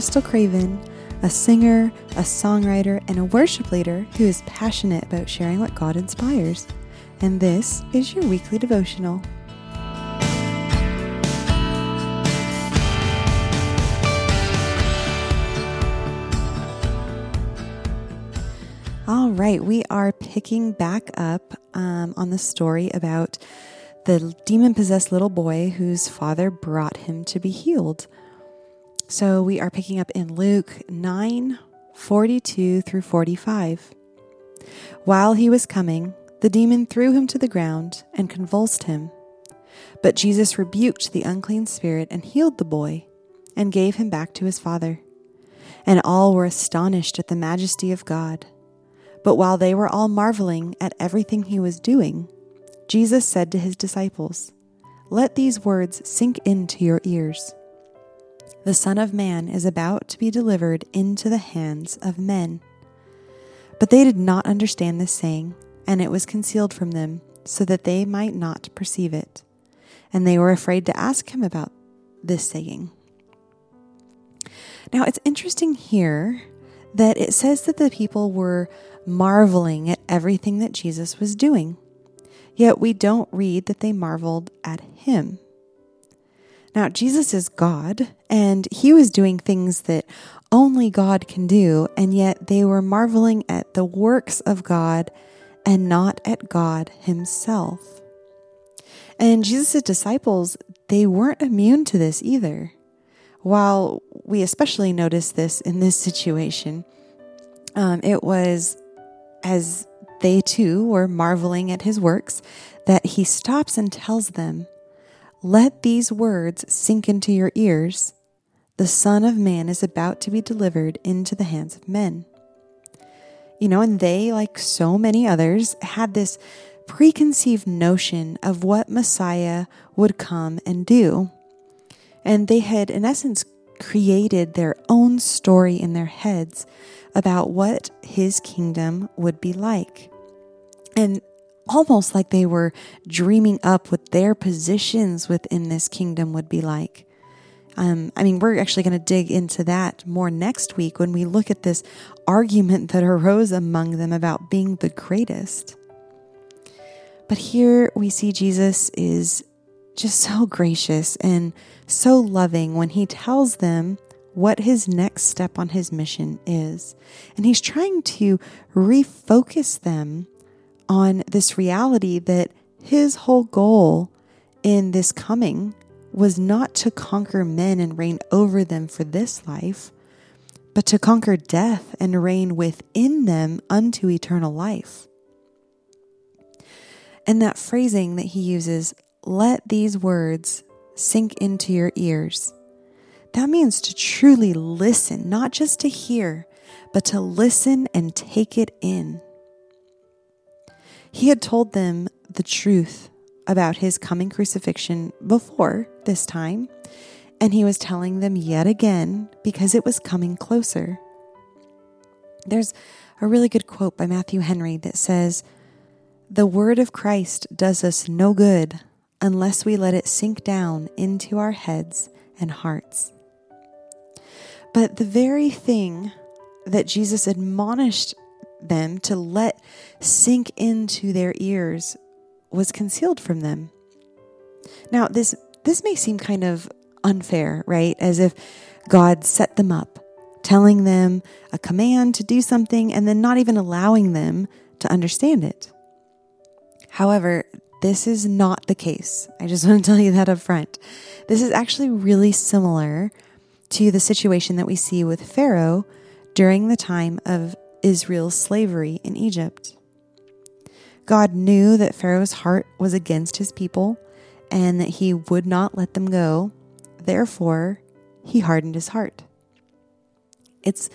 Crystal Craven, a singer, a songwriter, and a worship leader who is passionate about sharing what God inspires. And this is your weekly devotional. All right, we are picking back up on the story about the demon-possessed little boy whose father brought him to be healed. So we are picking up in Luke 9:42 through 45. While he was coming, the demon threw him to the ground and convulsed him. But Jesus rebuked the unclean spirit and healed the boy and gave him back to his father. And all were astonished at the majesty of God. But while they were all marveling at everything he was doing, Jesus said to his disciples, "Let these words sink into your ears. The Son of Man is about to be delivered into the hands of men." But they did not understand this saying, and it was concealed from them, so that they might not perceive it. And they were afraid to ask him about this saying. Now, it's interesting here that it says that the people were marveling at everything that Jesus was doing. Yet we don't read that they marveled at him. Now, Jesus is God, and he was doing things that only God can do, and yet they were marveling at the works of God and not at God himself. And Jesus' disciples, they weren't immune to this either. While we especially notice this in this situation, it was as they too were marveling at his works that he stops and tells them, "Let these words sink into your ears. The Son of Man is about to be delivered into the hands of men." You know, and they, like so many others, had this preconceived notion of what Messiah would come and do. And they had, in essence, created their own story in their heads about what his kingdom would be like. And almost like they were dreaming up what their positions within this kingdom would be like. We're actually going to dig into that more next week when we look at this argument that arose among them about being the greatest. But here we see Jesus is just so gracious and so loving when he tells them what his next step on his mission is. And he's trying to refocus them on this reality that his whole goal in this coming was not to conquer men and reign over them for this life, but to conquer death and reign within them unto eternal life. And that phrasing that he uses, "Let these words sink into your ears." That means to truly listen, not just to hear, but to listen and take it in. He had told them the truth about his coming crucifixion before this time, and he was telling them yet again because it was coming closer. There's a really good quote by Matthew Henry that says, "The word of Christ does us no good unless we let it sink down into our heads and hearts." But the very thing that Jesus admonished them to let sink into their ears was concealed from them. Now, this may seem kind of unfair, right? As if God set them up, telling them a command to do something and then not even allowing them to understand it. However, this is not the case. I just want to tell you that up front. This is actually really similar to the situation that we see with Pharaoh during the time of Israel's slavery in Egypt. God knew that Pharaoh's heart was against his people and that he would not let them go. Therefore, he hardened his heart. It's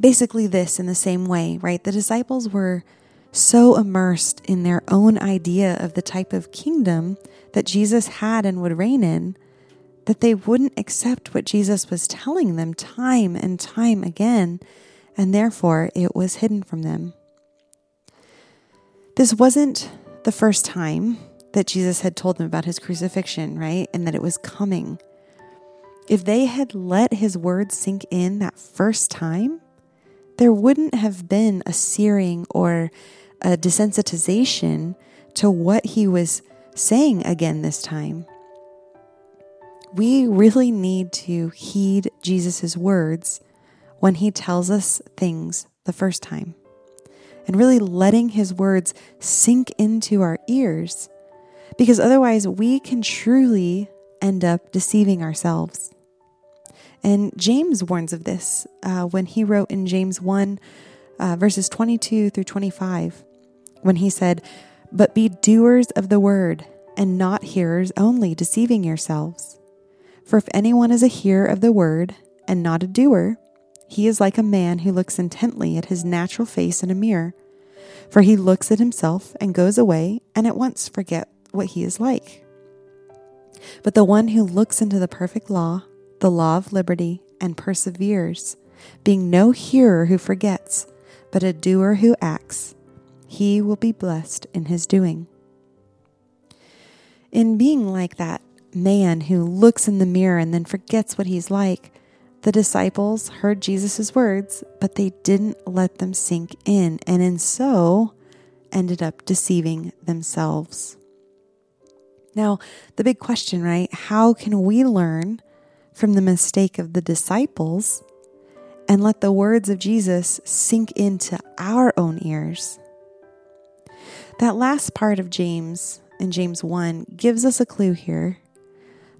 basically this in the same way, right? The disciples were so immersed in their own idea of the type of kingdom that Jesus had and would reign in, that they wouldn't accept what Jesus was telling them time and time again, and therefore it was hidden from them. This wasn't the first time that Jesus had told them about his crucifixion, right? And that it was coming. If they had let his words sink in that first time, there wouldn't have been a searing or a desensitization to what he was saying again this time. We really need to heed Jesus's words when he tells us things the first time, and really letting his words sink into our ears, because otherwise we can truly end up deceiving ourselves. And James warns of this when he wrote in James 1, verses 22 through 25, when he said, "But be doers of the word, and not hearers only, deceiving yourselves. For if anyone is a hearer of the word, and not a doer, he is like a man who looks intently at his natural face in a mirror. For he looks at himself and goes away, and at once forget what he is like. But the one who looks into the perfect law, the law of liberty, and perseveres, being no hearer who forgets, but a doer who acts, he will be blessed in his doing." In being like that man who looks in the mirror and then forgets what he's like, the disciples heard Jesus' words, but they didn't let them sink in, and in so ended up deceiving themselves. Now, the big question, right? How can we learn from the mistake of the disciples and let the words of Jesus sink into our own ears? That last part of James, in James 1, gives us a clue here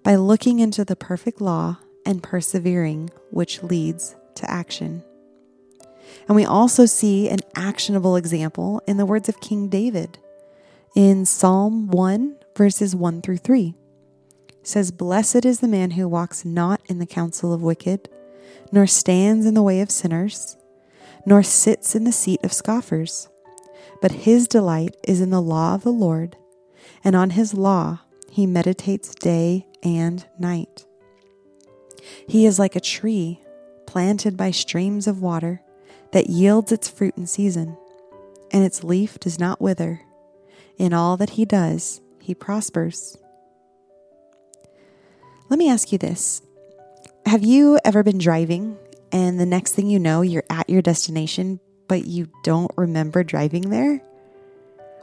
by looking into the perfect law and persevering, which leads to action. And we also see an actionable example in the words of King David in Psalm 1, verses 1 through 3. It says, "Blessed is the man who walks not in the counsel of wicked, nor stands in the way of sinners, nor sits in the seat of scoffers. But his delight is in the law of the Lord, and on his law he meditates day and night. He is like a tree planted by streams of water that yields its fruit in season, and its leaf does not wither. In all that he does, he prospers." Let me ask you this. Have you ever been driving and the next thing you know, you're at your destination, but you don't remember driving there?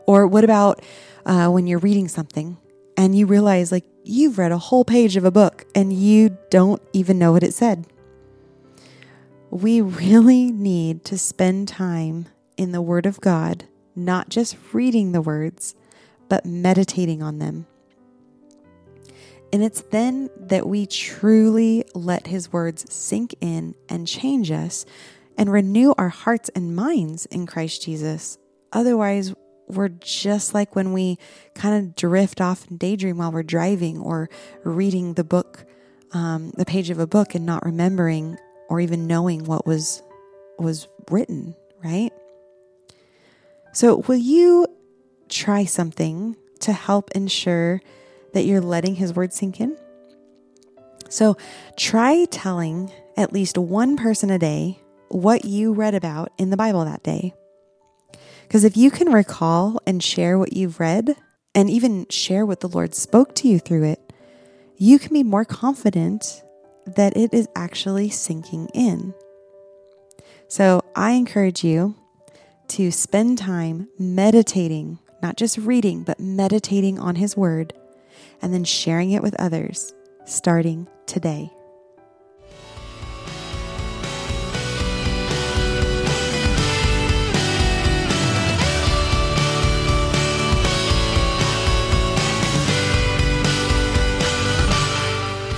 Or what about when you're reading something and you realize like you've read a whole page of a book and you don't even know what it said? We really need to spend time in the Word of God, not just reading the words, but meditating on them. And it's then that we truly let his words sink in and change us and renew our hearts and minds in Christ Jesus. Otherwise, we're just like when we kind of drift off and daydream while we're driving or reading the book, the page of a book, and not remembering or even knowing what was written, right? So will you try something to help ensure that you're letting his words sink in? So try telling at least one person a day what you read about in the Bible that day. Because if you can recall and share what you've read, and even share what the Lord spoke to you through it, you can be more confident that it is actually sinking in. So I encourage you to spend time meditating, not just reading, but meditating on his word, and then sharing it with others starting today.